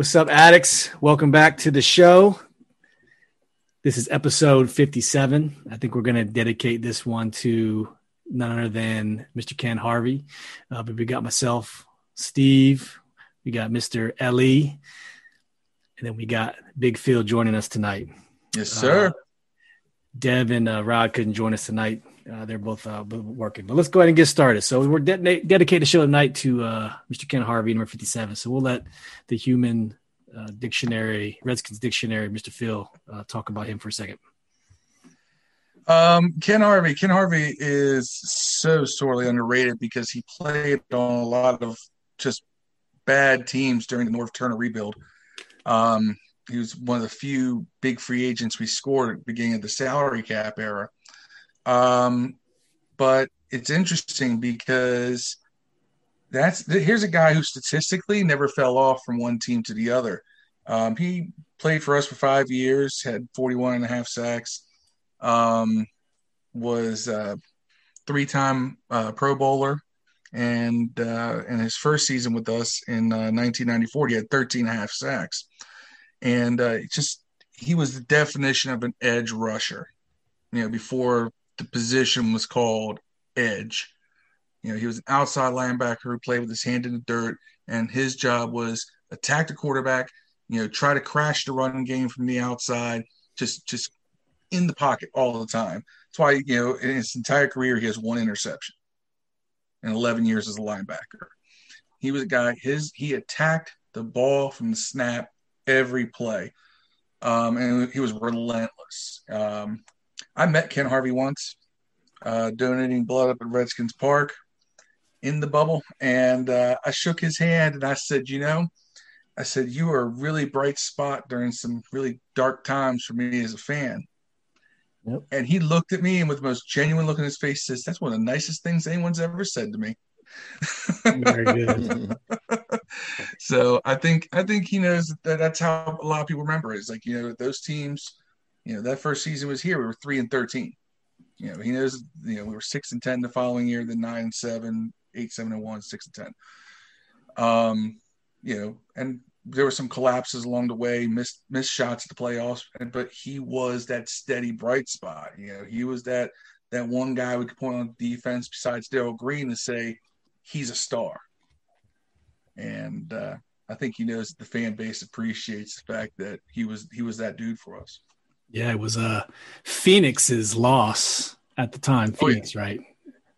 What's up, addicts? Welcome back to the show. This is episode 57. I think we're going to dedicate this one to none other than Mr. Ken Harvey. But we got myself, Steve. We got Mr. Ellie. And then we got Big Phil joining us tonight. Yes, sir. Dev and Rod couldn't join us tonight. They're both working. But let's go ahead and get started. So we're dedicated the show tonight to Mr. Ken Harvey, number 57. So we'll let the human dictionary, Redskins dictionary, Mr. Phil, talk about him for a second. Ken Harvey is so sorely underrated because he played on a lot of just bad teams during the North Turner rebuild. He was one of the few big free agents we scored at the beginning of the salary cap era. But it's interesting because here's a guy who statistically never fell off from one team to the other. He played for us for 5 years, had 41 and a half sacks, was a three-time Pro Bowler, and in his first season with us in 1994, he had 13 and a half sacks. And he was the definition of an edge rusher, you know, before the position was called edge. You know, he was an outside linebacker who played with his hand in the dirt, and his job was attack the quarterback, you know, try to crash the running game from the outside, just in the pocket all the time. That's why, you know, in his entire career, he has one interception in 11 years as a linebacker. He was a guy, he attacked the ball from the snap every play, and he was relentless. I met Ken Harvey once, donating blood up at Redskins Park in the bubble, and I shook his hand, and I said, you are a really bright spot during some really dark times for me as a fan. Yep. And he looked at me and with the most genuine look on his face says, that's one of the nicest things anyone's ever said to me. Very good. So I think he knows that that's how a lot of people remember it. It's like, you know, those teams, you know, that first season was here, we were 3-13. You know, he knows, you know, we were 6-10 the following year, then 9-7, 8-7-1, 6-10. You know, and there were some collapses along the way, missed shots at the playoffs, but he was that steady bright spot. You know, he was that one guy we could point on defense besides Darryl Green and say he's a star. And I think he knows that the fan base appreciates the fact that he was that dude for us. Yeah, it was Phoenix's loss at the time. Phoenix, oh, yeah. Right?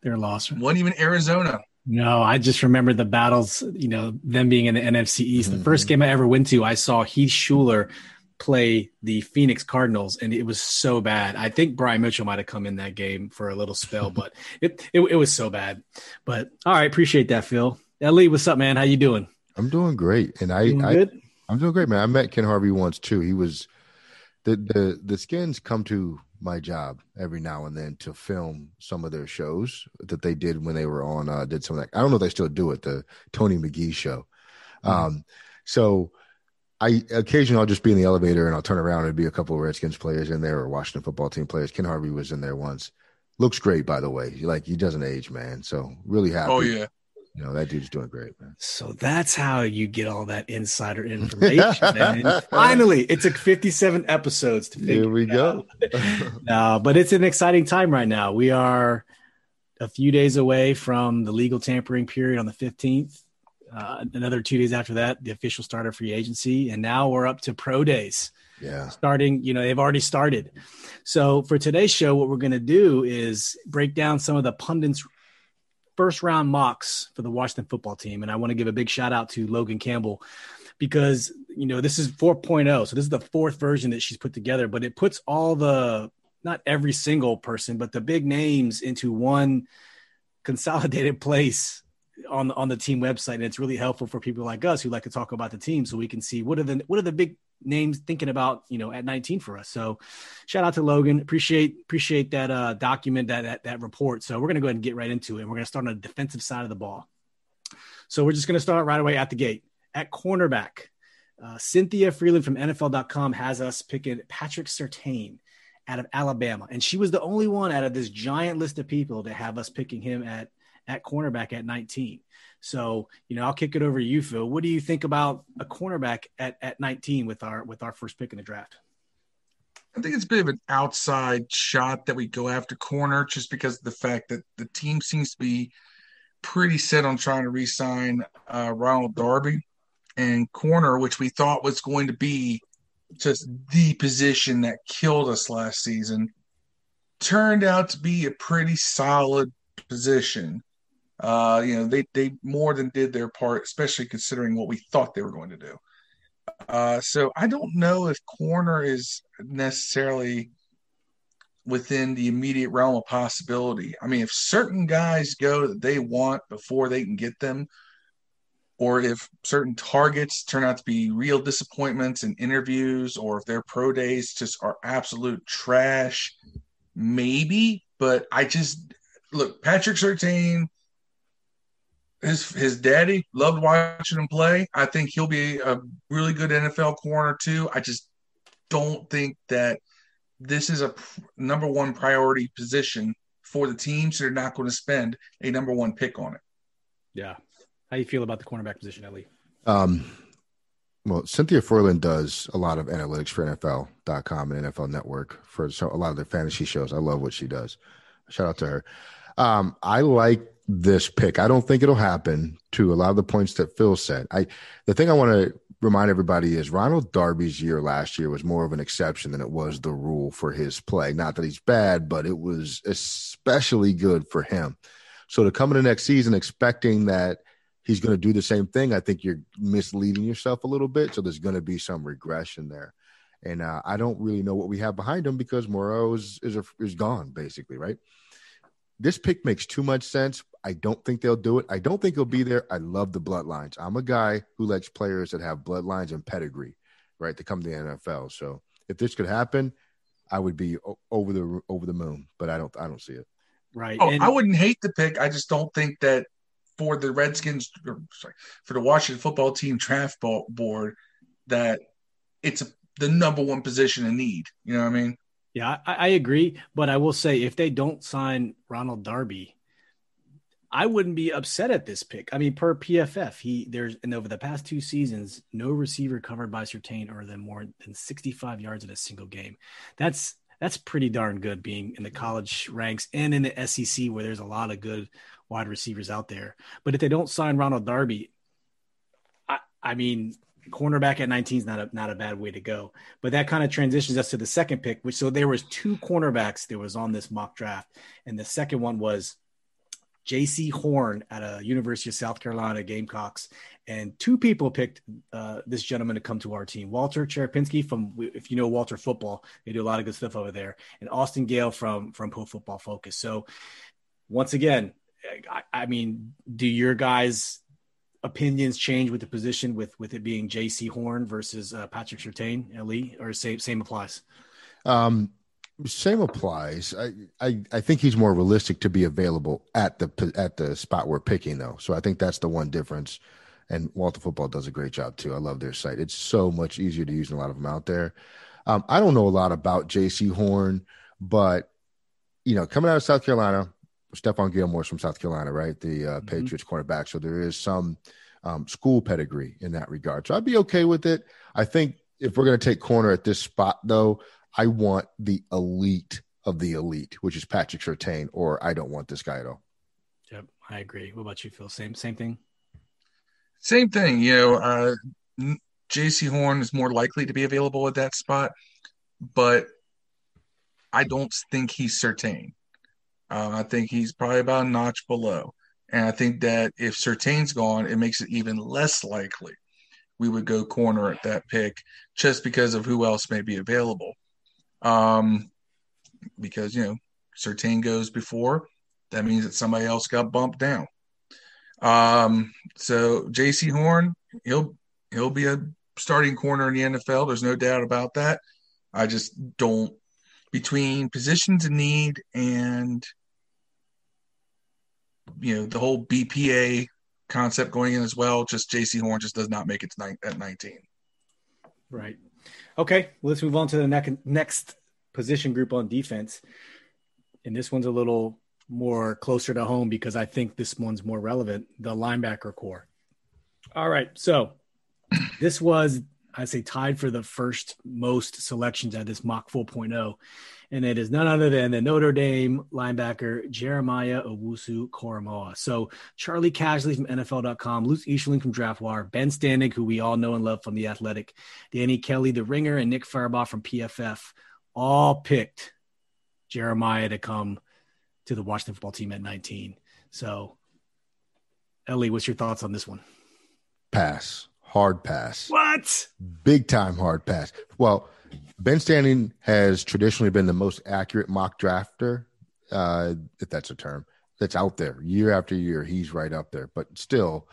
Their loss. Wasn't even Arizona. No, I just remember the battles, you know, them being in the NFC East. Mm-hmm. The first game I ever went to, I saw Heath Shuler play the Phoenix Cardinals, and it was so bad. I think Brian Mitchell might have come in that game for a little spell, but it was so bad. But, all right, appreciate that, Phil. Ellie, what's up, man? How you doing? I'm doing great. And I'm doing great, man. I met Ken Harvey once, too. He was – The Skins come to my job every now and then to film some of their shows that they did when they were on did some of that. I don't know if they still do it, the Toney McGee show. So I'll just be in the elevator and I'll turn around and it'd be a couple of Redskins players in there or Washington football team players. Ken Harvey was in there once. Looks great, by the way. He doesn't age, man. So really happy. Oh yeah. You know, that dude's doing great, man. So that's how you get all that insider information, man. Finally, it took 57 episodes to figure it out. Here we go. No, but it's an exciting time right now. We are a few days away from the legal tampering period on the 15th. Another 2 days after that, the official start of free agency. And now we're up to pro days. Yeah. Starting, you know, they've already started. So for today's show, what we're going to do is break down some of the pundits' first round mocks for the Washington football team. And I want to give a big shout out to Logan Campbell because, you know, this is 4.0. So this is the fourth version that she's put together, but it puts all the, not every single person, but the big names into one consolidated place on the team website. And it's really helpful for people like us who like to talk about the team so we can see what are the big names thinking about, you know, at 19 for us. So shout out to Logan. Appreciate that document, that report. So we're going to go ahead and get right into it. We're going to start on the defensive side of the ball. So we're just going to start right away at the gate. At cornerback, Cynthia Freeland from NFL.com has us picking Patrick Surtain out of Alabama. And she was the only one out of this giant list of people to have us picking him at cornerback at 19. So, you know, I'll kick it over to you, Phil. What do you think about a cornerback at 19 with our first pick in the draft? I think it's a bit of an outside shot that we go after corner just because of the fact that the team seems to be pretty set on trying to re-sign Ronald Darby, and corner, which we thought was going to be just the position that killed us last season, turned out to be a pretty solid position. You know, they more than did their part, especially considering what we thought they were going to do. So I don't know if corner is necessarily within the immediate realm of possibility. I mean, if certain guys go that they want before they can get them, or if certain targets turn out to be real disappointments in interviews, or if their pro days just are absolute trash, maybe. But I just – look, Patrick Surtain, his daddy loved watching him play. I think he'll be a really good NFL corner too. I just don't think that this is a number one priority position for the team, so they're not going to spend a number one pick on it. Yeah. How do you feel about the cornerback position, Ellie? Well, Cynthia Freeland does a lot of analytics for NFL.com and NFL Network for a lot of their fantasy shows. I love what she does. Shout out to her. I like this pick. I don't think it'll happen, to a lot of the points that Phil said. The thing I want to remind everybody is Ronald Darby's year last year was more of an exception than it was the rule for his play. Not that he's bad, but it was especially good for him. So to come into next season expecting that he's going to do the same thing, I think you're misleading yourself a little bit. So there's going to be some regression there. And I don't really know what we have behind him because Moreau is gone, basically, right? This pick makes too much sense. I don't think they'll do it. I don't think he'll be there. I love the bloodlines. I'm a guy who likes players that have bloodlines and pedigree, right, to come to the NFL. So if this could happen, I would be over the moon, but I don't see it. Right. Oh, I wouldn't hate the pick. I just don't think that for the Redskins, for the Washington football team draft board, that it's the number one position in need. You know what I mean? Yeah, I agree. But I will say, if they don't sign Ronald Darby, I wouldn't be upset at this pick. I mean, per PFF, and over the past two seasons, no receiver covered by Surtain or more than 65 yards in a single game. That's pretty darn good, being in the college ranks and in the SEC, where there's a lot of good wide receivers out there. But if they don't sign Ronald Darby, I mean, cornerback at 19 is not a bad way to go. But that kind of transitions us to the second pick, which, so there was two cornerbacks that was on this mock draft, and the second one was JC Horn at a University of South Carolina Gamecocks, and two people picked this gentleman to come to our team. Walter Cherapinski from, if you know Walter football, they do a lot of good stuff over there, and Austin Gale from Pro Football Focus. So once again, I mean, do your guys' opinions change with the position with it being JC Horn versus Patrick Surtain, Ellie, or same applies? Same applies. I think he's more realistic to be available at the spot we're picking, though. So I think that's the one difference. And Walter Football does a great job too. I love their site. It's so much easier to use than a lot of them out there. I don't know a lot about JC Horn, but you know, coming out of South Carolina, Stephon Gilmore is from South Carolina, right? The Patriots cornerback. So there is some school pedigree in that regard. So I'd be okay with it. I think if we're going to take corner at this spot, though, I want the elite of the elite, which is Patrick Surtain, or I don't want this guy at all. Yep, I agree. What about you, Phil? Same thing? Same thing. You know, J.C. Horn is more likely to be available at that spot, but I don't think he's Surtain. I think he's probably about a notch below. And I think that if Surtain's gone, it makes it even less likely we would go corner at that pick, just because of who else may be available. Because, you know, Surtain goes before, that means that somebody else got bumped down. So JC Horn, he'll be a starting corner in the NFL. There's no doubt about that. I just don't, between positions in need and, you know, the whole BPA concept going in as well, just JC Horn just does not make it at 19. Right. Okay, well, let's move on to the next position group on defense. And this one's a little more closer to home because I think this one's more relevant, the linebacker core. All right. So this was, I say, tied for the first most selections at this mock 4.0. And it is none other than the Notre Dame linebacker, Jeremiah Owusu-Koromoa. So Charlie Casually from NFL.com, Luce Easterling from DraftWire, Ben Standing, who we all know and love from The Athletic, Danny Kelly, The Ringer, and Nick Feuerbach from PFF all picked Jeremiah to come to the Washington football team at 19. So, Ellie, what's your thoughts on this one? Pass. Hard pass. What? Big time hard pass. Well, Ben Standing has traditionally been the most accurate mock drafter, if that's a term, that's out there year after year. He's right up there. But still,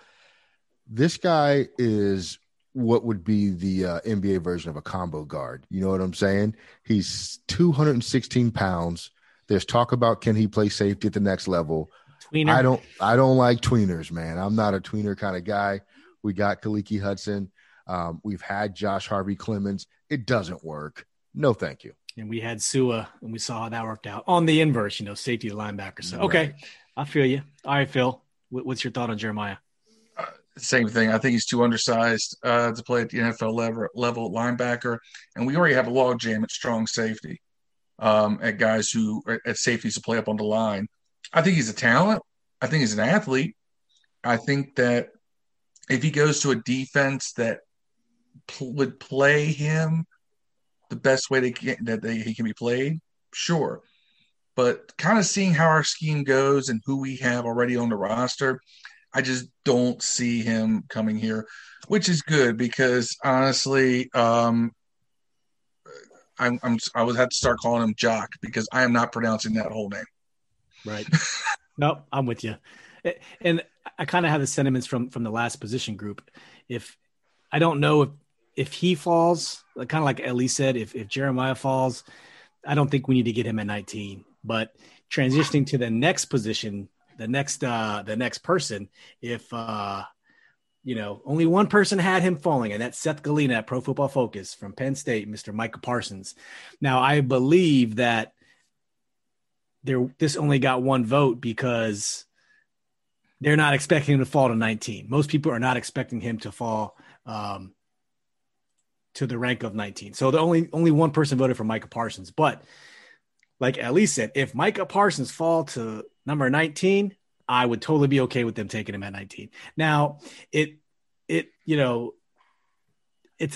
this guy is what would be the NBA version of a combo guard. You know what I'm saying? He's 216 pounds. There's talk about can he play safety at the next level. Tweener. I don't like tweeners, man. I'm not a tweener kind of guy. We got Kaliki Hudson. We've had Josh Harvey Clemens. It doesn't work. No, thank you. And we had Sua, and we saw how that worked out. On the inverse, you know, safety to linebacker. So, okay, right. I feel you. All right, Phil, what's your thought on Jeremiah? Same thing. I think he's too undersized to play at the NFL level linebacker. And we already have a logjam at strong safety at guys who – at safeties to play up on the line. I think he's a talent. I think he's an athlete. I think that if he goes to a defense that would play him the best way he can be played, sure. But kind of seeing how our scheme goes and who we have already on the roster, I just don't see him coming here, which is good because, honestly, I would have to start calling him Jock because I am not pronouncing that whole name. Right. Nope, I'm with you. And I kind of have the sentiments from the last position group. If I don't know if he falls, kind of like Ellie said, if Jeremiah falls, I don't think we need to get him at 19. But transitioning to the next position, the next person, if you know, only one person had him falling, and that's Seth Galina at Pro Football Focus from Penn State, Mr. Micah Parsons. Now I believe that this only got one vote because they're not expecting him to fall to 19. Most people are not expecting him to fall to the rank of 19. So the only one person voted for Micah Parsons. But like Ellie said, if Micah Parsons fall to number 19, I would totally be okay with them taking him at 19. Now, it's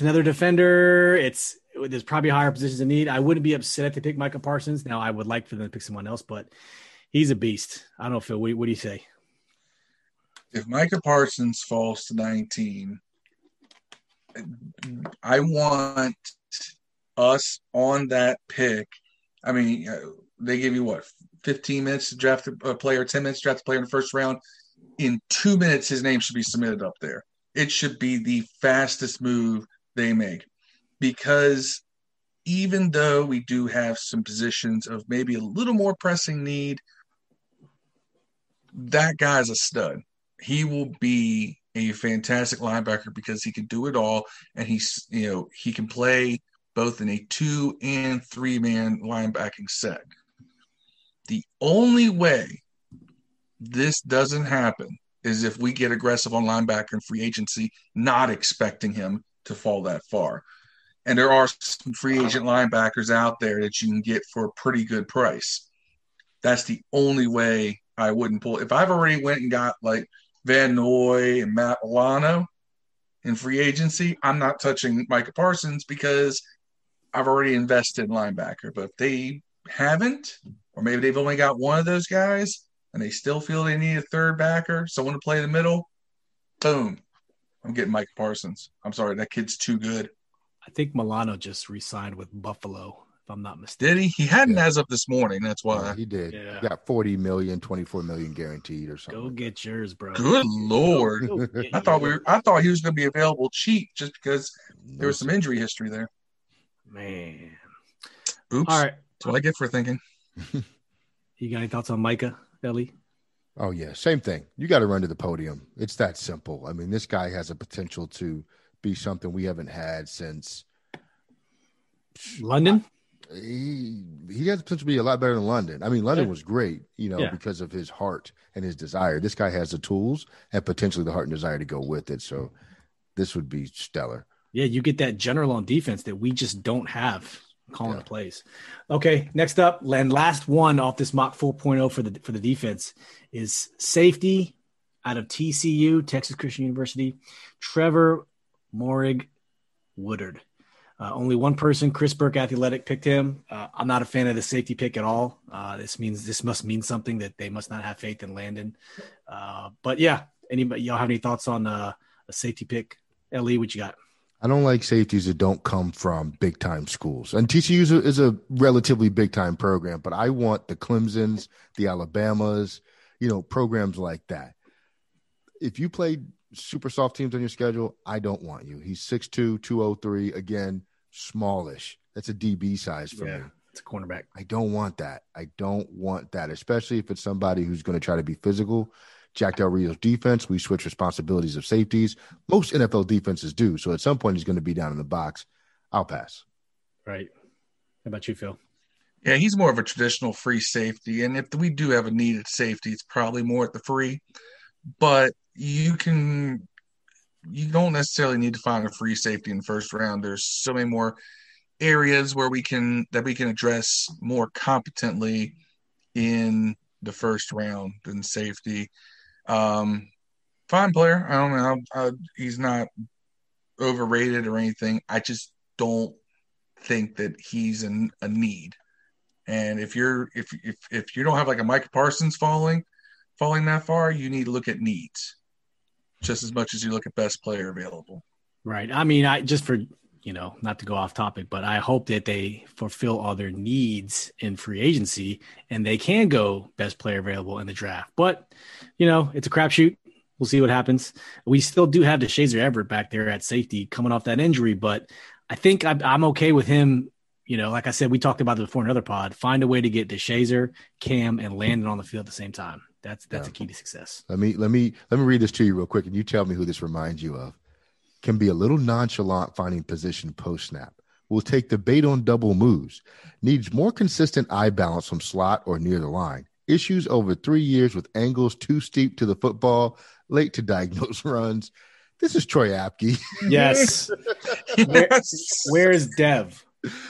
another defender. There's probably higher positions in need. I wouldn't be upset if they pick Micah Parsons. Now, I would like for them to pick someone else, but he's a beast. I don't know, Phil. What do you say? If Micah Parsons falls to 19, I want us on that pick. I mean, they give you, 15 minutes to draft a player, 10 minutes to draft a player in the first round. In 2 minutes, his name should be submitted up there. It should be the fastest move they make because even though we do have some positions of maybe a little more pressing need, that guy's a stud. He will be a fantastic linebacker because he can do it all, and he can play both in a 2- and 3-man linebacking set. The only way this doesn't happen is if we get aggressive on linebacker and free agency, not expecting him to fall that far. And there are some free agent linebackers out there that you can get for a pretty good price. That's the only way I wouldn't pull. If I've already went and got Van Noy and Matt Milano in free agency, I'm not touching Micah Parsons because I've already invested in linebacker. But if they haven't, or maybe they've only got one of those guys and they still feel they need a third backer, someone to play in the middle, boom, I'm getting Micah Parsons. I'm sorry, that kid's too good. I think Milano just re-signed with Buffalo, if I'm not mistaken. Did he? He hadn't as of this morning. That's why. Yeah, he did. Yeah. He got $40 million, $24 million guaranteed or something. Go get yours, bro. Good Lord. I thought he was going to be available cheap just because there was some injury history there. Man. Oops. All right. That's what I get for thinking. You got any thoughts on Micah, Ellie? Oh, yeah. Same thing. You got to run to the podium. It's that simple. I mean, this guy has a potential to be something we haven't had since London. he has the potential to be a lot better than London. I mean, London was great, because of his heart and his desire. This guy has the tools and potentially the heart and desire to go with it. So this would be stellar. Yeah, you get that general on defense that we just don't have calling the plays. Okay, next up, and last one off this mock 4.0 for the defense is safety out of TCU, Texas Christian University, Trevor Moehrig Woodard. Only one person, Chris Burke Athletic, picked him. I'm not a fan of the safety pick at all. This must mean something that they must not have faith in Landon. But yeah, anybody y'all have any thoughts on a safety pick? L.E., what you got? I don't like safeties that don't come from big-time schools. And TCU is a relatively big-time program, but I want the Clemsons, the Alabamas, programs like that. If you play super soft teams on your schedule, I don't want you. He's 6'2", 203, again, smallish. That's a DB size for me. It's a cornerback. I don't want that. Especially if it's somebody who's going to try to be physical. Jack Del Rio's defense, we switch responsibilities of safeties. Most NFL defenses do. So at some point, he's going to be down in the box. I'll pass. Right. How about you, Phil? Yeah, he's more of a traditional free safety. And if we do have a needed safety, it's probably more at the free. But you don't necessarily need to find a free safety in the first round. There's so many more areas where we can address more competently in the first round than safety. Fine player. I don't know. He's not overrated or anything. I just don't think that he's in a need. And if you don't have like a Micah Parsons falling that far, you need to look at needs just as much as you look at best player available. Right. I mean, not to go off topic, but I hope that they fulfill all their needs in free agency and they can go best player available in the draft. But, it's a crapshoot. We'll see what happens. We still do have DeShazer Everett back there at safety coming off that injury, but I think I'm okay with him. Like I said, we talked about it before in another pod, find a way to get DeShazer, Cam, and Landon on the field at the same time. That's a key to success. Let me read this to you real quick and you tell me who this reminds you of. Can be a little nonchalant finding position post-snap. Will take the bait on double moves. Needs more consistent eye balance from slot or near the line. Issues over 3 years with angles too steep to the football. Late to diagnose runs. This is Troy Apke. Yes. Where is Dev?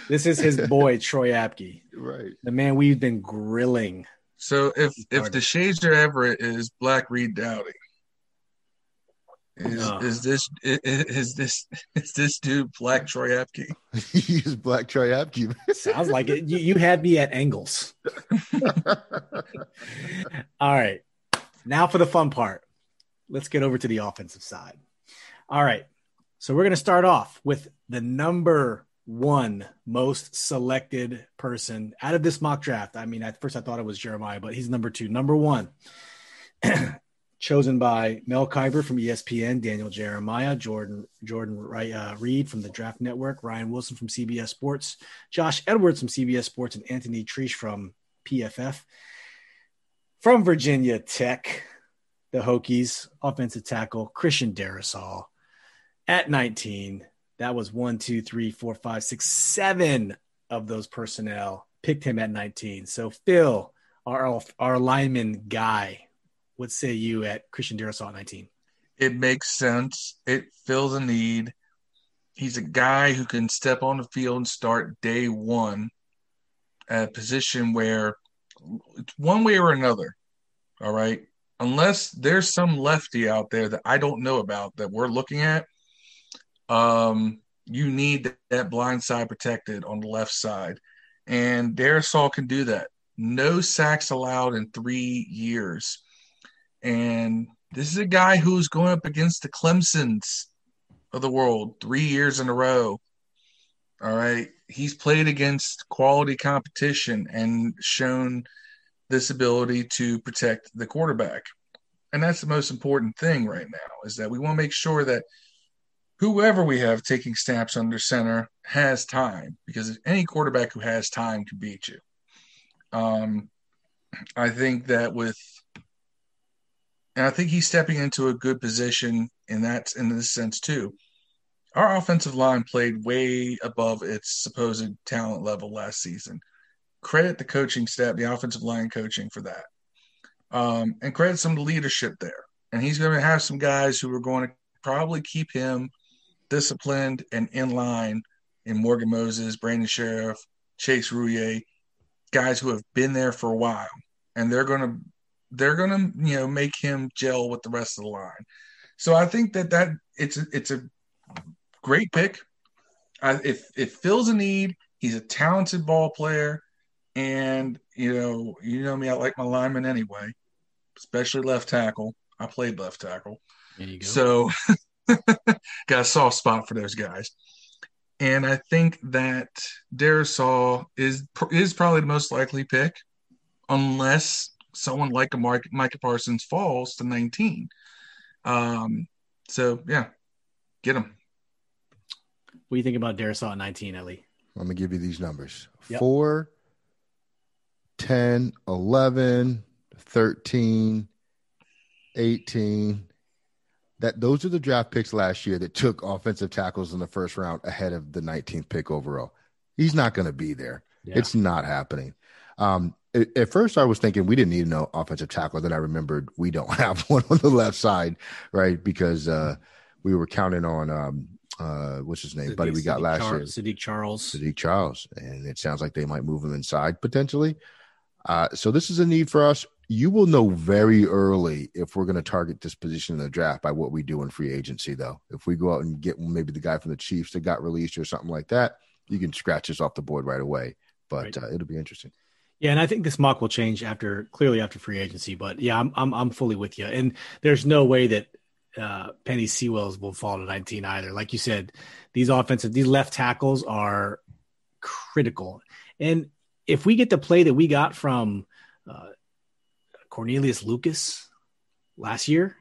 This is his boy, Troy Apke. Right. The man we've been grilling. So if DeShazer Everett is Black Reed Dowdy, is this dude Black Troy Apke? He's Black Troy Apke. Sounds like it. You had me at angles. All right. Now for the fun part. Let's get over to the offensive side. All right. So we're going to start off with the number one most selected person out of this mock draft. I mean, at first I thought it was Jeremiah, but he's number two. Number one, chosen by Mel Kiber from ESPN, Daniel Jeremiah, Jordan Reed from the Draft Network, Ryan Wilson from CBS Sports, Josh Edwards from CBS Sports, and Anthony Treash from PFF. From Virginia Tech, the Hokies, offensive tackle Christian Darrisaw at 19. That was 7 of those personnel picked him at 19. So Phil, our lineman guy, what say you at Christian Darrisaw at 19? It makes sense. It fills a need. He's a guy who can step on the field and start day one at a position where it's one way or another, all right? Unless there's some lefty out there that I don't know about that we're looking at, you need that blind side protected on the left side. And Darrisaw can do that. No sacks allowed in 3 years. And this is a guy who's going up against the Clemsons of the world 3 years in a row. All right. He's played against quality competition and shown this ability to protect the quarterback. And that's the most important thing right now, is that we want to make sure that whoever we have taking snaps under center has time, because any quarterback who has time can beat you. I think that with – and I think he's stepping into a good position in this sense too. Our offensive line played way above its supposed talent level last season. Credit the coaching staff, the offensive line coaching for that. And credit some leadership there. And he's going to have some guys who are going to probably keep him disciplined and in line in Morgan Moses, Brandon Sheriff, Chase Rouye, guys who have been there for a while. And they're going to, you know, make him gel with the rest of the line. So I think that it's a great pick. It fills a need. He's a talented ball player. And, you know me, I like my linemen anyway, especially left tackle. I played left tackle. There you go. So got a soft spot for those guys. And I think that Darrisaw is probably the most likely pick unless someone like a Micah Parsons falls to 19. So, yeah, get him. What do you think about Darrisaw at 19, Ellie? Let me give you these numbers. Yep. 4, 10, 11, 13, 18. Those are the draft picks last year that took offensive tackles in the first round ahead of the 19th pick overall. He's not going to be there. Yeah. It's not happening. At first, I was thinking we didn't need an offensive tackle. Then I remembered we don't have one on the left side, right? Because we were counting on what's his name, Sadiq, buddy? We got Sadiq last year, Sadiq Charles, and it sounds like they might move him inside potentially. So this is a need for us. You will know very early if we're going to target this position in the draft by what we do in free agency, though. If we go out and get maybe the guy from the Chiefs that got released or something like that, you can scratch this off the board right away. But it'll be interesting. Yeah, and I think this mock will change after free agency. But yeah, I'm fully with you. And there's no way that Penny Sewells will fall to 19 either. Like you said, these left tackles are critical. And if we get the play that we got from Cornelius Lucas last year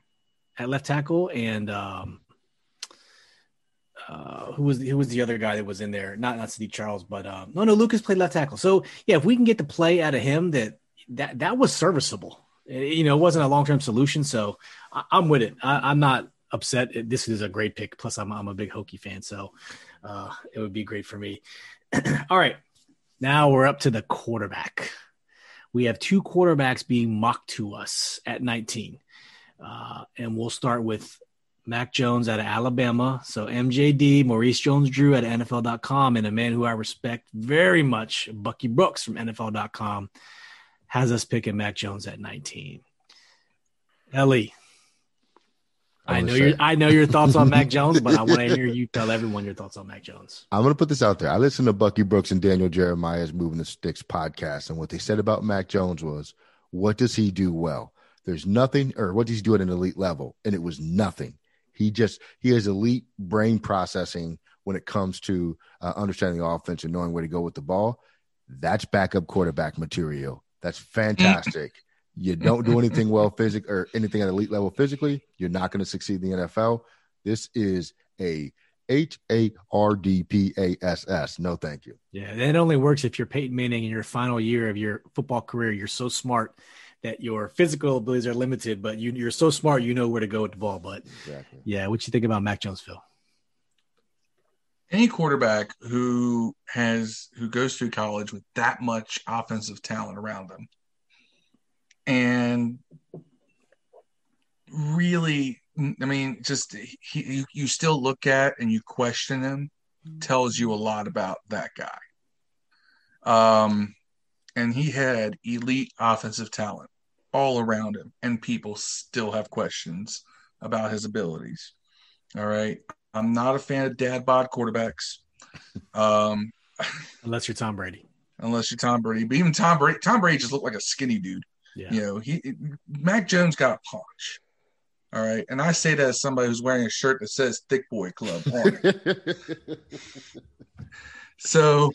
at left tackle, and who was the other guy that was in there? Not Sadiq Charles, but no, Lucas played left tackle. So yeah, if we can get the play out of him, that was serviceable. It wasn't a long-term solution. So I'm with it. I'm not upset. This is a great pick. Plus, I'm a big Hokie fan, so it would be great for me. All right, now we're up to the quarterback. We have two quarterbacks being mocked to us at 19, and we'll start with Mac Jones out of Alabama. So MJD, Maurice Jones-Drew at NFL.com, and a man who I respect very much, Bucky Brooks from NFL.com, has us picking Mac Jones at 19. Ellie, I know your thoughts on Mac Jones, but I want to hear you tell everyone your thoughts on Mac Jones. I'm going to put this out there. I listened to Bucky Brooks and Daniel Jeremiah's Moving the Sticks podcast, and what they said about Mac Jones was, what does he do well? There's nothing, or what does he do at an elite level? And it was nothing. He has elite brain processing when it comes to understanding the offense and knowing where to go with the ball. That's backup quarterback material. That's fantastic. You don't do anything well physically or anything at elite level physically, you're not going to succeed in the NFL. This is a HARDPASS. No, thank you. Yeah, that only works if you're Peyton Manning in your final year of your football career. You're so smart that your physical abilities are limited, but you're so smart you know where to go with the ball. But exactly. Yeah, what you think about Mac Jones, Phil? Any quarterback who goes through college with that much offensive talent around them and really, I mean, just you still look at and you question him, tells you a lot about that guy. And he had elite offensive talent all around him, and people still have questions about his abilities. All right. I'm not a fan of dad bod quarterbacks. Unless you're Tom Brady. But even Tom Brady just looked like a skinny dude. Yeah. You know, Mac Jones got a punch. All right. And I say that as somebody who's wearing a shirt that says Thick Boy Club on it. So,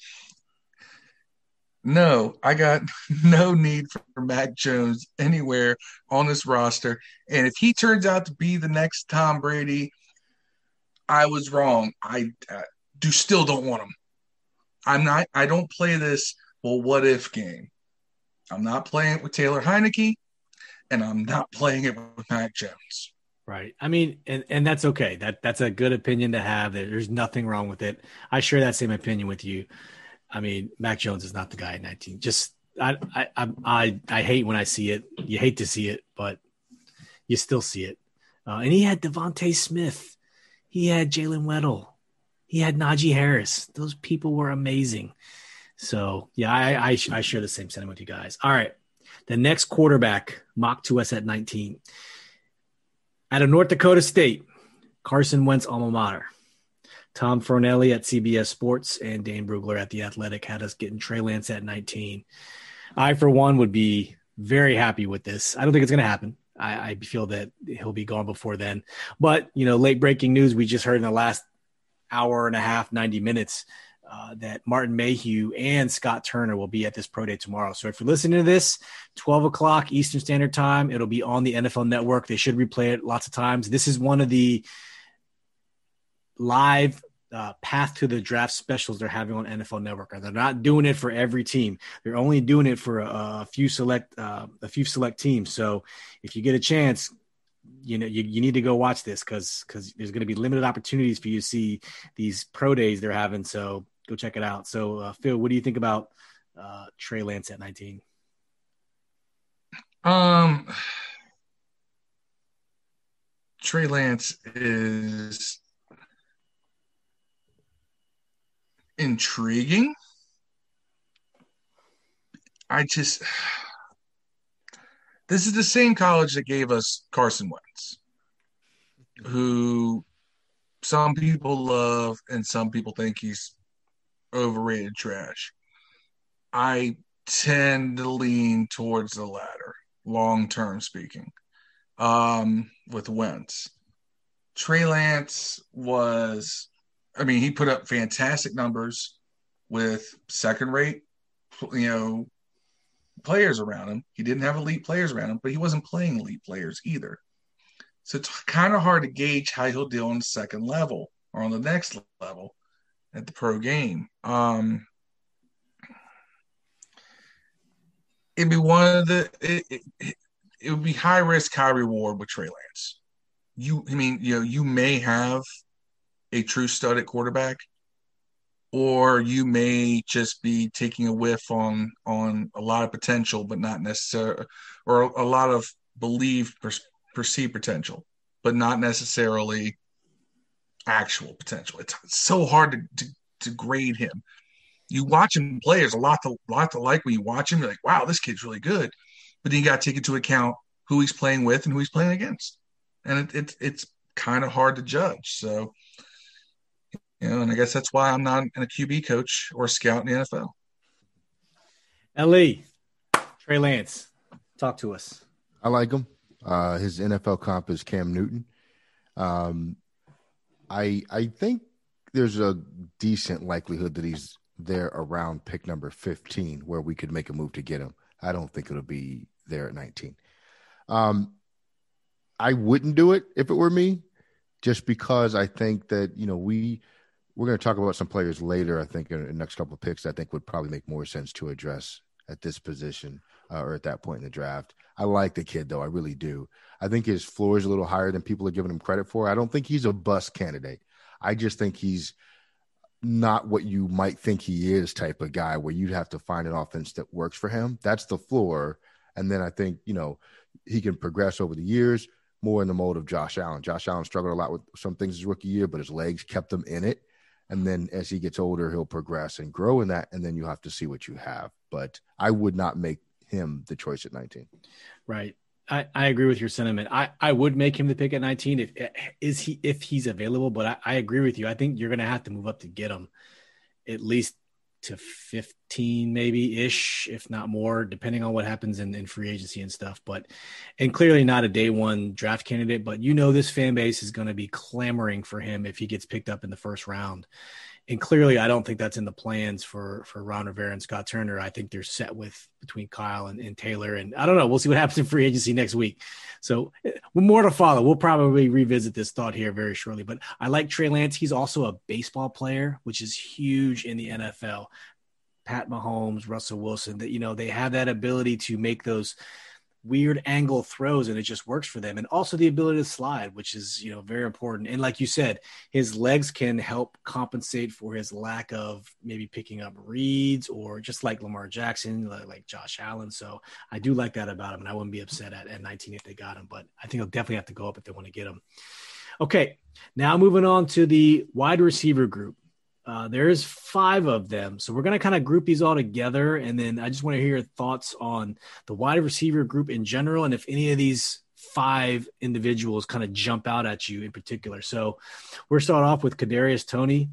no, I got no need for Mac Jones anywhere on this roster. And if he turns out to be the next Tom Brady, I was wrong. I still don't want him. I don't play this well, what if game. I'm not playing it with Taylor Heineke, and I'm not playing it with Mac Jones. Right. I mean, and that's okay. That's a good opinion to have. There's nothing wrong with it. I share that same opinion with you. I mean, Mac Jones is not the guy at 19. Just I hate when I see it. You hate to see it, but you still see it. And he had Devontae Smith. He had Jalen Weddle. He had Najee Harris. Those people were amazing. So, yeah, I share the same sentiment with you guys. All right. The next quarterback mocked to us at 19. Out of North Dakota State, Carson Wentz alma mater. Tom Fornelli at CBS Sports and Dane Brugler at The Athletic had us getting Trey Lance at 19. I, for one, would be very happy with this. I don't think it's going to happen. I feel that he'll be gone before then. But, you know, late breaking news, we just heard in the last hour and a half, 90 minutes, that Martin Mayhew and Scott Turner will be at this pro day tomorrow. So if you're listening to this, 12 o'clock Eastern Standard Time, it'll be on the NFL Network. They should replay it lots of times. This is one of the live path to the draft specials they're having on NFL Network. They're not doing it for every team. They're only doing it for a few select teams. So if you get a chance, you know, you need to go watch this because there's going to be limited opportunities for you to see these pro days they're having. So go check it out. So Phil, what do you think about Trey Lance at 19? Trey Lance is intriguing. This is the same college that gave us Carson Wentz, who some people love and some people think he's overrated trash. I tend to lean towards the latter, long-term speaking, with Wentz. Trey Lance was – I mean, he put up fantastic numbers with second-rate, you know, players around him. He didn't have elite players around him, but he wasn't playing elite players either. So it's kind of hard to gauge how he'll deal on the second level or on the next level at the pro game. It'd be one of the it would be high risk, high reward with Trey Lance. You may have a true stud at quarterback, or you may just be taking a whiff on a lot of potential, but not necessarily, or a lot of believed perceived potential, but not necessarily actual potential. It's so hard to grade him. You watch him play. There's a lot to like when you watch him. You're like, wow, this kid's really good. But then you got to take into account who he's playing with and who he's playing against. And it's kind of hard to judge. So, you know, and I guess that's why I'm not a QB coach or a scout in the NFL. L.E., Trey Lance, talk to us. I like him. His NFL comp is Cam Newton. I think there's a decent likelihood that he's there around pick number 15 where we could make a move to get him. I don't think it'll be there at 19. I wouldn't do it if it were me, just because I think that, you know, we're going to talk about some players later, I think, in the next couple of picks, I think would probably make more sense to address at this position or at that point in the draft. I like the kid, though. I really do. I think his floor is a little higher than people are giving him credit for. I don't think he's a bust candidate. I just think he's not what you might think he is type of guy where you'd have to find an offense that works for him. That's the floor. And then I think, you know, he can progress over the years more in the mold of Josh Allen. Josh Allen struggled a lot with some things his rookie year, but his legs kept him in it. And then as he gets older, he'll progress and grow in that. And then you have to see what you have. But I would not make him the choice at 19. Right. I agree with your sentiment. I would make him the pick at 19 if he's available. But I agree with you. I think you're going to have to move up to get him at least to 15 maybe-ish, if not more, depending on what happens in free agency and stuff. But and clearly not a day one draft candidate, but you know this fan base is going to be clamoring for him if he gets picked up in the first round. And clearly I don't think that's in the plans for Ron Rivera and Scott Turner. I think they're set with between Kyle and Taylor. And I don't know. We'll see what happens in free agency next week. So more to follow. We'll probably revisit this thought here very shortly. But I like Trey Lance. He's also a baseball player, which is huge in the NFL. Pat Mahomes, Russell Wilson, that, you know, they have that ability to make those weird angle throws, and it just works for them. And also the ability to slide, which is, you know, very important. And like you said, his legs can help compensate for his lack of maybe picking up reads, or just like Lamar Jackson, like Josh Allen. So I do like that about him, and I wouldn't be upset at 19 if they got him, but I think they'll definitely have to go up if they want to get him. Okay. Now moving on to the wide receiver group. There's five of them. So we're going to kind of group these all together. And then I just want to hear your thoughts on the wide receiver group in general, and if any of these five individuals kind of jump out at you in particular. So we're starting off with Kadarius Toney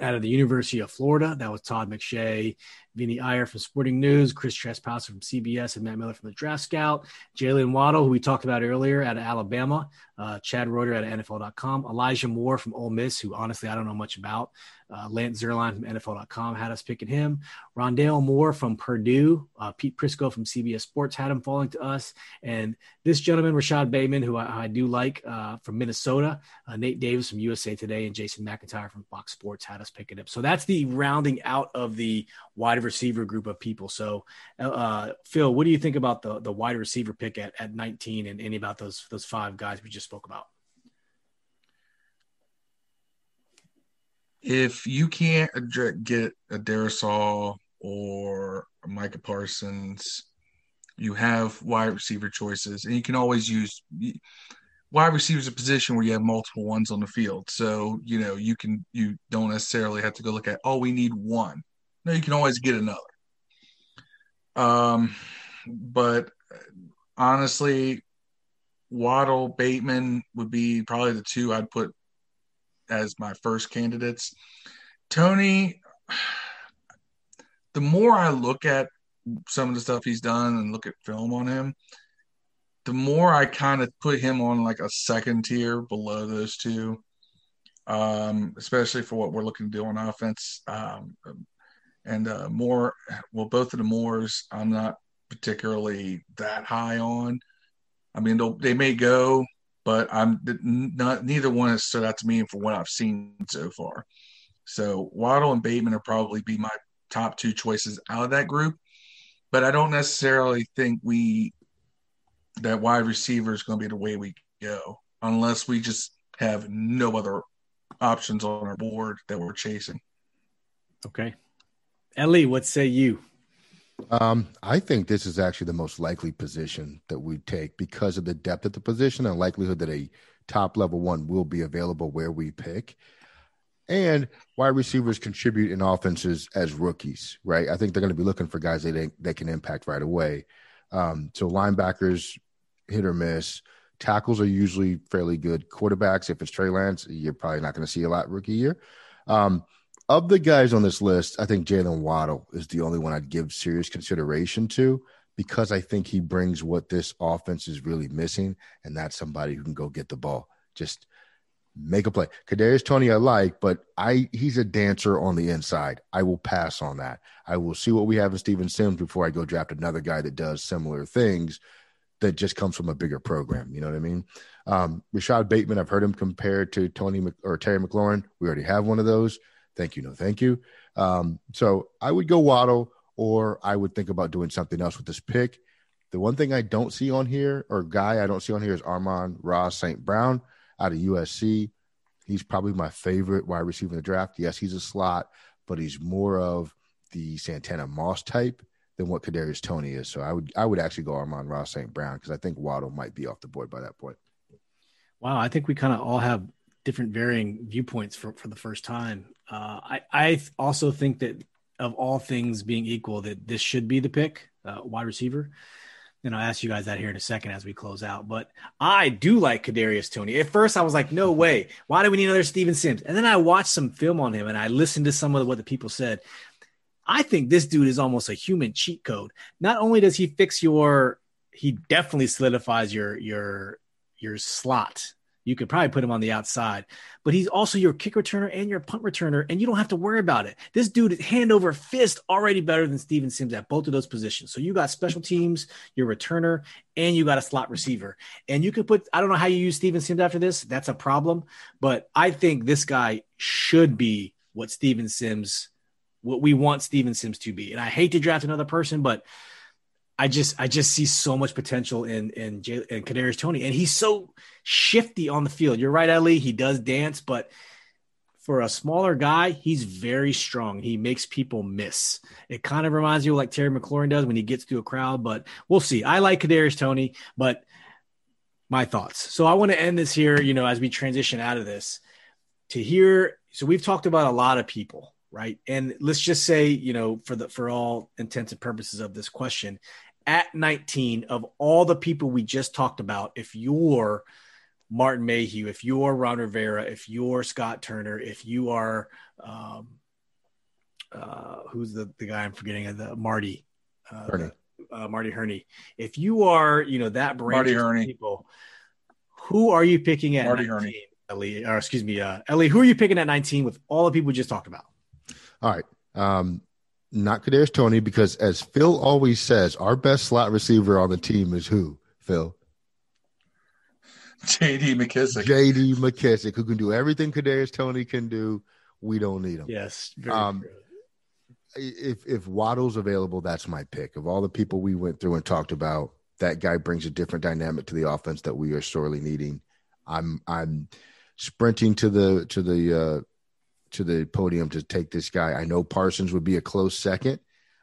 out of the University of Florida. That was Todd McShay, Vinny Iyer from Sporting News, Chris Traspasser from CBS, and Matt Miller from the Draft Scout. Jalen Waddle, who we talked about earlier, out of Alabama. Chad Reuter out of NFL.com. Elijah Moore from Ole Miss, who honestly I don't know much about. Lance Zierlein from NFL.com had us picking him. Rondale Moore from Purdue. Pete Prisco from CBS Sports had him falling to us. And this gentleman, Rashad Bateman, who I do like, from Minnesota. Nate Davis from USA Today and Jason McIntyre from Fox Sports had us picking him. So that's the rounding out of the wide receiver group of people. So Phil, what do you think about the wide receiver pick at 19 and any about those five guys we just spoke about? If you can't get a Darrisaw or a Micah Parsons, you have wide receiver choices, and you can always use wide receivers, a position where you have multiple ones on the field. So, you know, you don't necessarily have to go look at, oh, we need one. No, you can always get another. But honestly, Waddle, Bateman would be probably the two I'd put as my first candidates. Toney, the more I look at some of the stuff he's done and look at film on him, the more I kind of put him on like a second tier below those two, especially for what we're looking to do on offense. And Moore, well, both of the Moores I'm not particularly that high on. I mean, they may go, but neither one has stood out to me for what I've seen so far. So Waddle and Bateman are probably be my top two choices out of that group, but I don't necessarily think that wide receiver is going to be the way we go unless we just have no other options on our board that we're chasing. Okay. Ellie, what say you? I think this is actually the most likely position that we take because of the depth of the position and likelihood that a top level one will be available where we pick. And wide receivers contribute in offenses as rookies, right? I think they're going to be looking for guys they can impact right away. So linebackers, hit or miss. Tackles are usually fairly good. Quarterbacks, if it's Trey Lance, you're probably not going to see a lot rookie year. Of the guys on this list, I think Jalen Waddle is the only one I'd give serious consideration to because I think he brings what this offense is really missing, and that's somebody who can go get the ball. Just make a play. Kadarius Toney I like, but he's a dancer on the inside. I will pass on that. I will see what we have in Steven Sims before I go draft another guy that does similar things that just comes from a bigger program. You know what I mean? Rashad Bateman, I've heard him compared to Terry McLaurin. We already have one of those. Thank you. No, thank you. So I would go Waddle, or I would think about doing something else with this pick. The one thing I don't see on here, or guy I don't see on here, is Amon-Ra St. Brown out of USC. He's probably my favorite wide receiver in the draft. Yes, he's a slot, but he's more of the Santana Moss type than what Kadarius Toney is. So I would actually go Amon-Ra St. Brown because I think Waddle might be off the board by that point. Wow, I think we kind of all have different varying viewpoints for the first time. I also think that of all things being equal, that this should be the pick, wide receiver. And I'll ask you guys that here in a second as we close out. But I do like Kadarius Toney. At first, I was like, no way. Why do we need another Steven Sims? And then I watched some film on him, and I listened to some of what the people said. I think this dude is almost a human cheat code. Not only does he fix he definitely solidifies your slot. You could probably put him on the outside, but he's also your kick returner and your punt returner, and you don't have to worry about it. This dude is hand over fist already better than Steven Sims at both of those positions. So you got special teams, your returner, and you got a slot receiver. And you could I don't know how you use Steven Sims after this. That's a problem. But I think this guy should be what we want Steven Sims to be. And I hate to draft another person, but I just see so much potential in Kadarius Toney, and he's so shifty on the field. You're right, Ali. He does dance, but for a smaller guy, he's very strong. He makes people miss. It kind of reminds you of like Terry McLaurin does when he gets through a crowd, but we'll see. I like Kadarius Toney, but my thoughts. So I want to end this here, you know, as we transition out of this to here. So we've talked about a lot of people. Right. And let's just say, you know, for all intents and purposes of this question, at 19 of all the people we just talked about, if you're Martin Mayhew, if you're Ron Rivera, if you're Scott Turner, if you are who's the guy I'm forgetting, the Marty, Hurney. Marty Hurney, if you are, you know, that branch of people, who are you picking at Marty 19, Hurney. Ellie, or excuse me, Ellie, who are you picking at 19 with all the people we just talked about? All right. Not Kadarius Toney, because as Phil always says, our best slot receiver on the team is who, Phil? J.D. McKissick, who can do everything Kadarius Toney can do. We don't need him. Yes. Very true. If Waddle's available, that's my pick. Of all the people we went through and talked about, that guy brings a different dynamic to the offense that we are sorely needing. I'm sprinting to the podium to take this guy. I know Parsons would be a close second.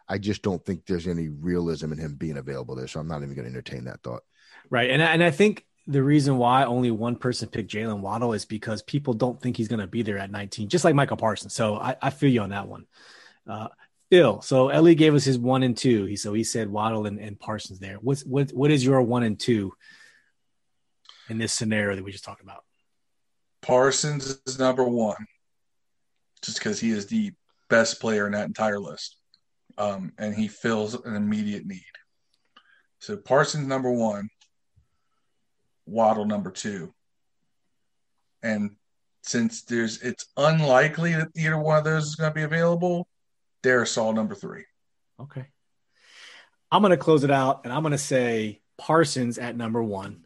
I just don't think there's any realism in him being available there. So I'm not even going to entertain that thought. Right. And I think the reason why only one person picked Jalen Waddle is because people don't think he's going to be there at 19, just like Micah Parsons. So I feel you on that one. Phil. So Ellie gave us his 1 and 2. He said Waddle and Parsons there. What is your 1 and 2 in this scenario that we just talked about? Parsons is number one, just because he is the best player in that entire list. And he fills an immediate need. So Parsons, number one, Waddle, number two. And since it's unlikely that either one of those is going to be available, Darrisaw, number three. Okay. I'm going to close it out, and I'm going to say Parsons at number one.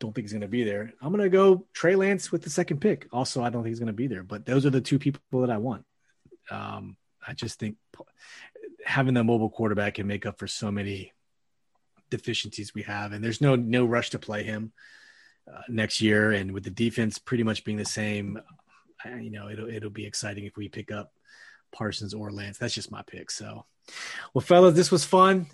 Don't think he's going to be there. I'm going to go Trey Lance with the second pick. Also, I don't think he's going to be there, but those are the two people that I want. I just think having the mobile quarterback can make up for so many deficiencies we have, and there's no rush to play him next year. And with the defense pretty much being the same, you know, it'll be exciting if we pick up Parsons or Lance. That's just my pick. So, well, fellas, this was fun.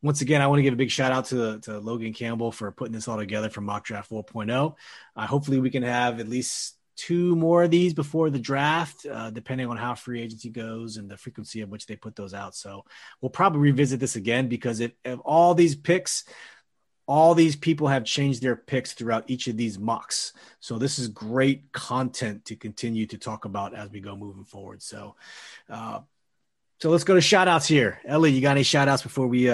Once again, I want to give a big shout out to Logan Campbell for putting this all together for Mock Draft 4.0. Hopefully we can have at least 2 more of these before the draft, depending on how free agency goes and the frequency at which they put those out. So we'll probably revisit this again, because if all these picks, all these people have changed their picks throughout each of these mocks. So this is great content to continue to talk about as we go moving forward. So let's go to shout outs here. Ellie, you got any shout outs before we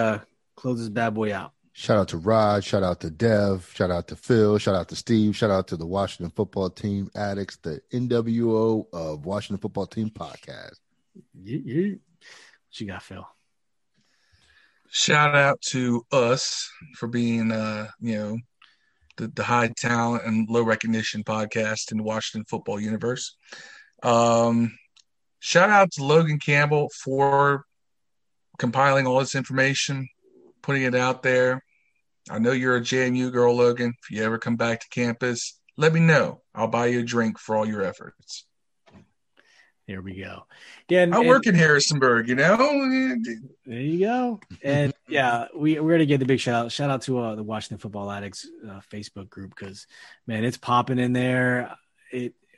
close this bad boy out? Shout out to Rod. Shout out to Dev. Shout out to Phil. Shout out to Steve. Shout out to the Washington Football Team Addicts, the NWO of Washington Football Team Podcast. Yeah. What you got, Phil? Shout out to us for being, the high talent and low recognition podcast in the Washington football universe. Shout out to Logan Campbell for compiling all this information, putting it out there. I know you're a JMU girl, Logan. If you ever come back to campus, let me know. I'll buy you a drink for all your efforts. There we go. Dan, I work in Harrisonburg, you know. There you go. And yeah, we're going to get the big shout out. Shout out to the Washington Football Addicts Facebook group, because, man, it's popping in there.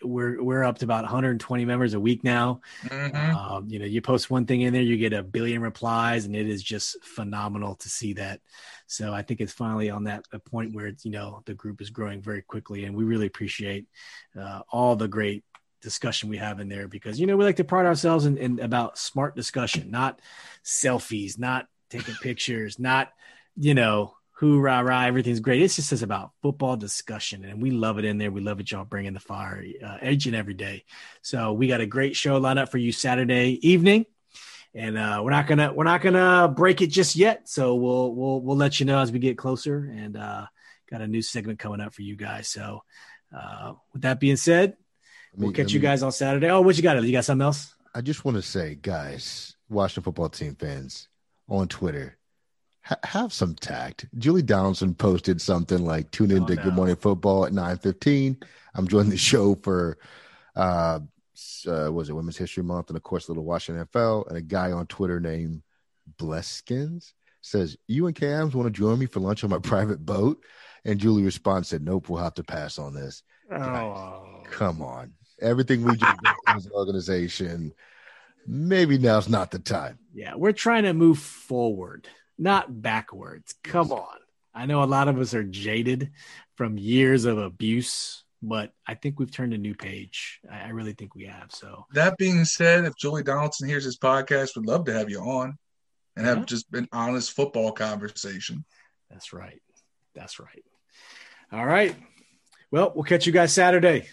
We're up to about 120 members a week now. Mm-hmm. You post one thing in there, you get 1 billion replies, and it is just phenomenal to see that. So I think it's finally on a point where it's, the group is growing very quickly, and we really appreciate all the great discussion we have in there, because, we like to pride ourselves in about smart discussion, not selfies, not taking pictures, not, hoorah, everything's great. It's just about football discussion, and we love it in there. We love it, y'all bringing the fire each and every day. So we got a great show lined up for you Saturday evening, and we're not gonna break it just yet. So we'll let you know as we get closer, and got a new segment coming up for you guys. So with that being said, we'll catch you guys on Saturday. Oh, what you got? You got something else? I just want to say, guys, Washington football team fans, on Twitter. Have some tact. Julie Donaldson posted something like, tune in Good Morning Football at 9:15. I'm joining the show for, was it Women's History Month? And, of course, a little Washington NFL. And a guy on Twitter named Bleskins says, you and Cams want to join me for lunch on my private boat? And Julie responds, said, nope, we'll have to pass on this. Oh. Come on. Everything we just did as an organization, maybe now's not the time. Yeah, we're trying to move forward, not backwards. Come on. I know a lot of us are jaded from years of abuse, but I think we've turned a new page. I really think we have. So that being said, if Julie Donaldson hears this podcast, we'd love to have you on and have just an honest football conversation. That's right. That's right. All right. Well, we'll catch you guys Saturday.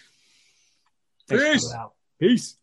Peace. Peace.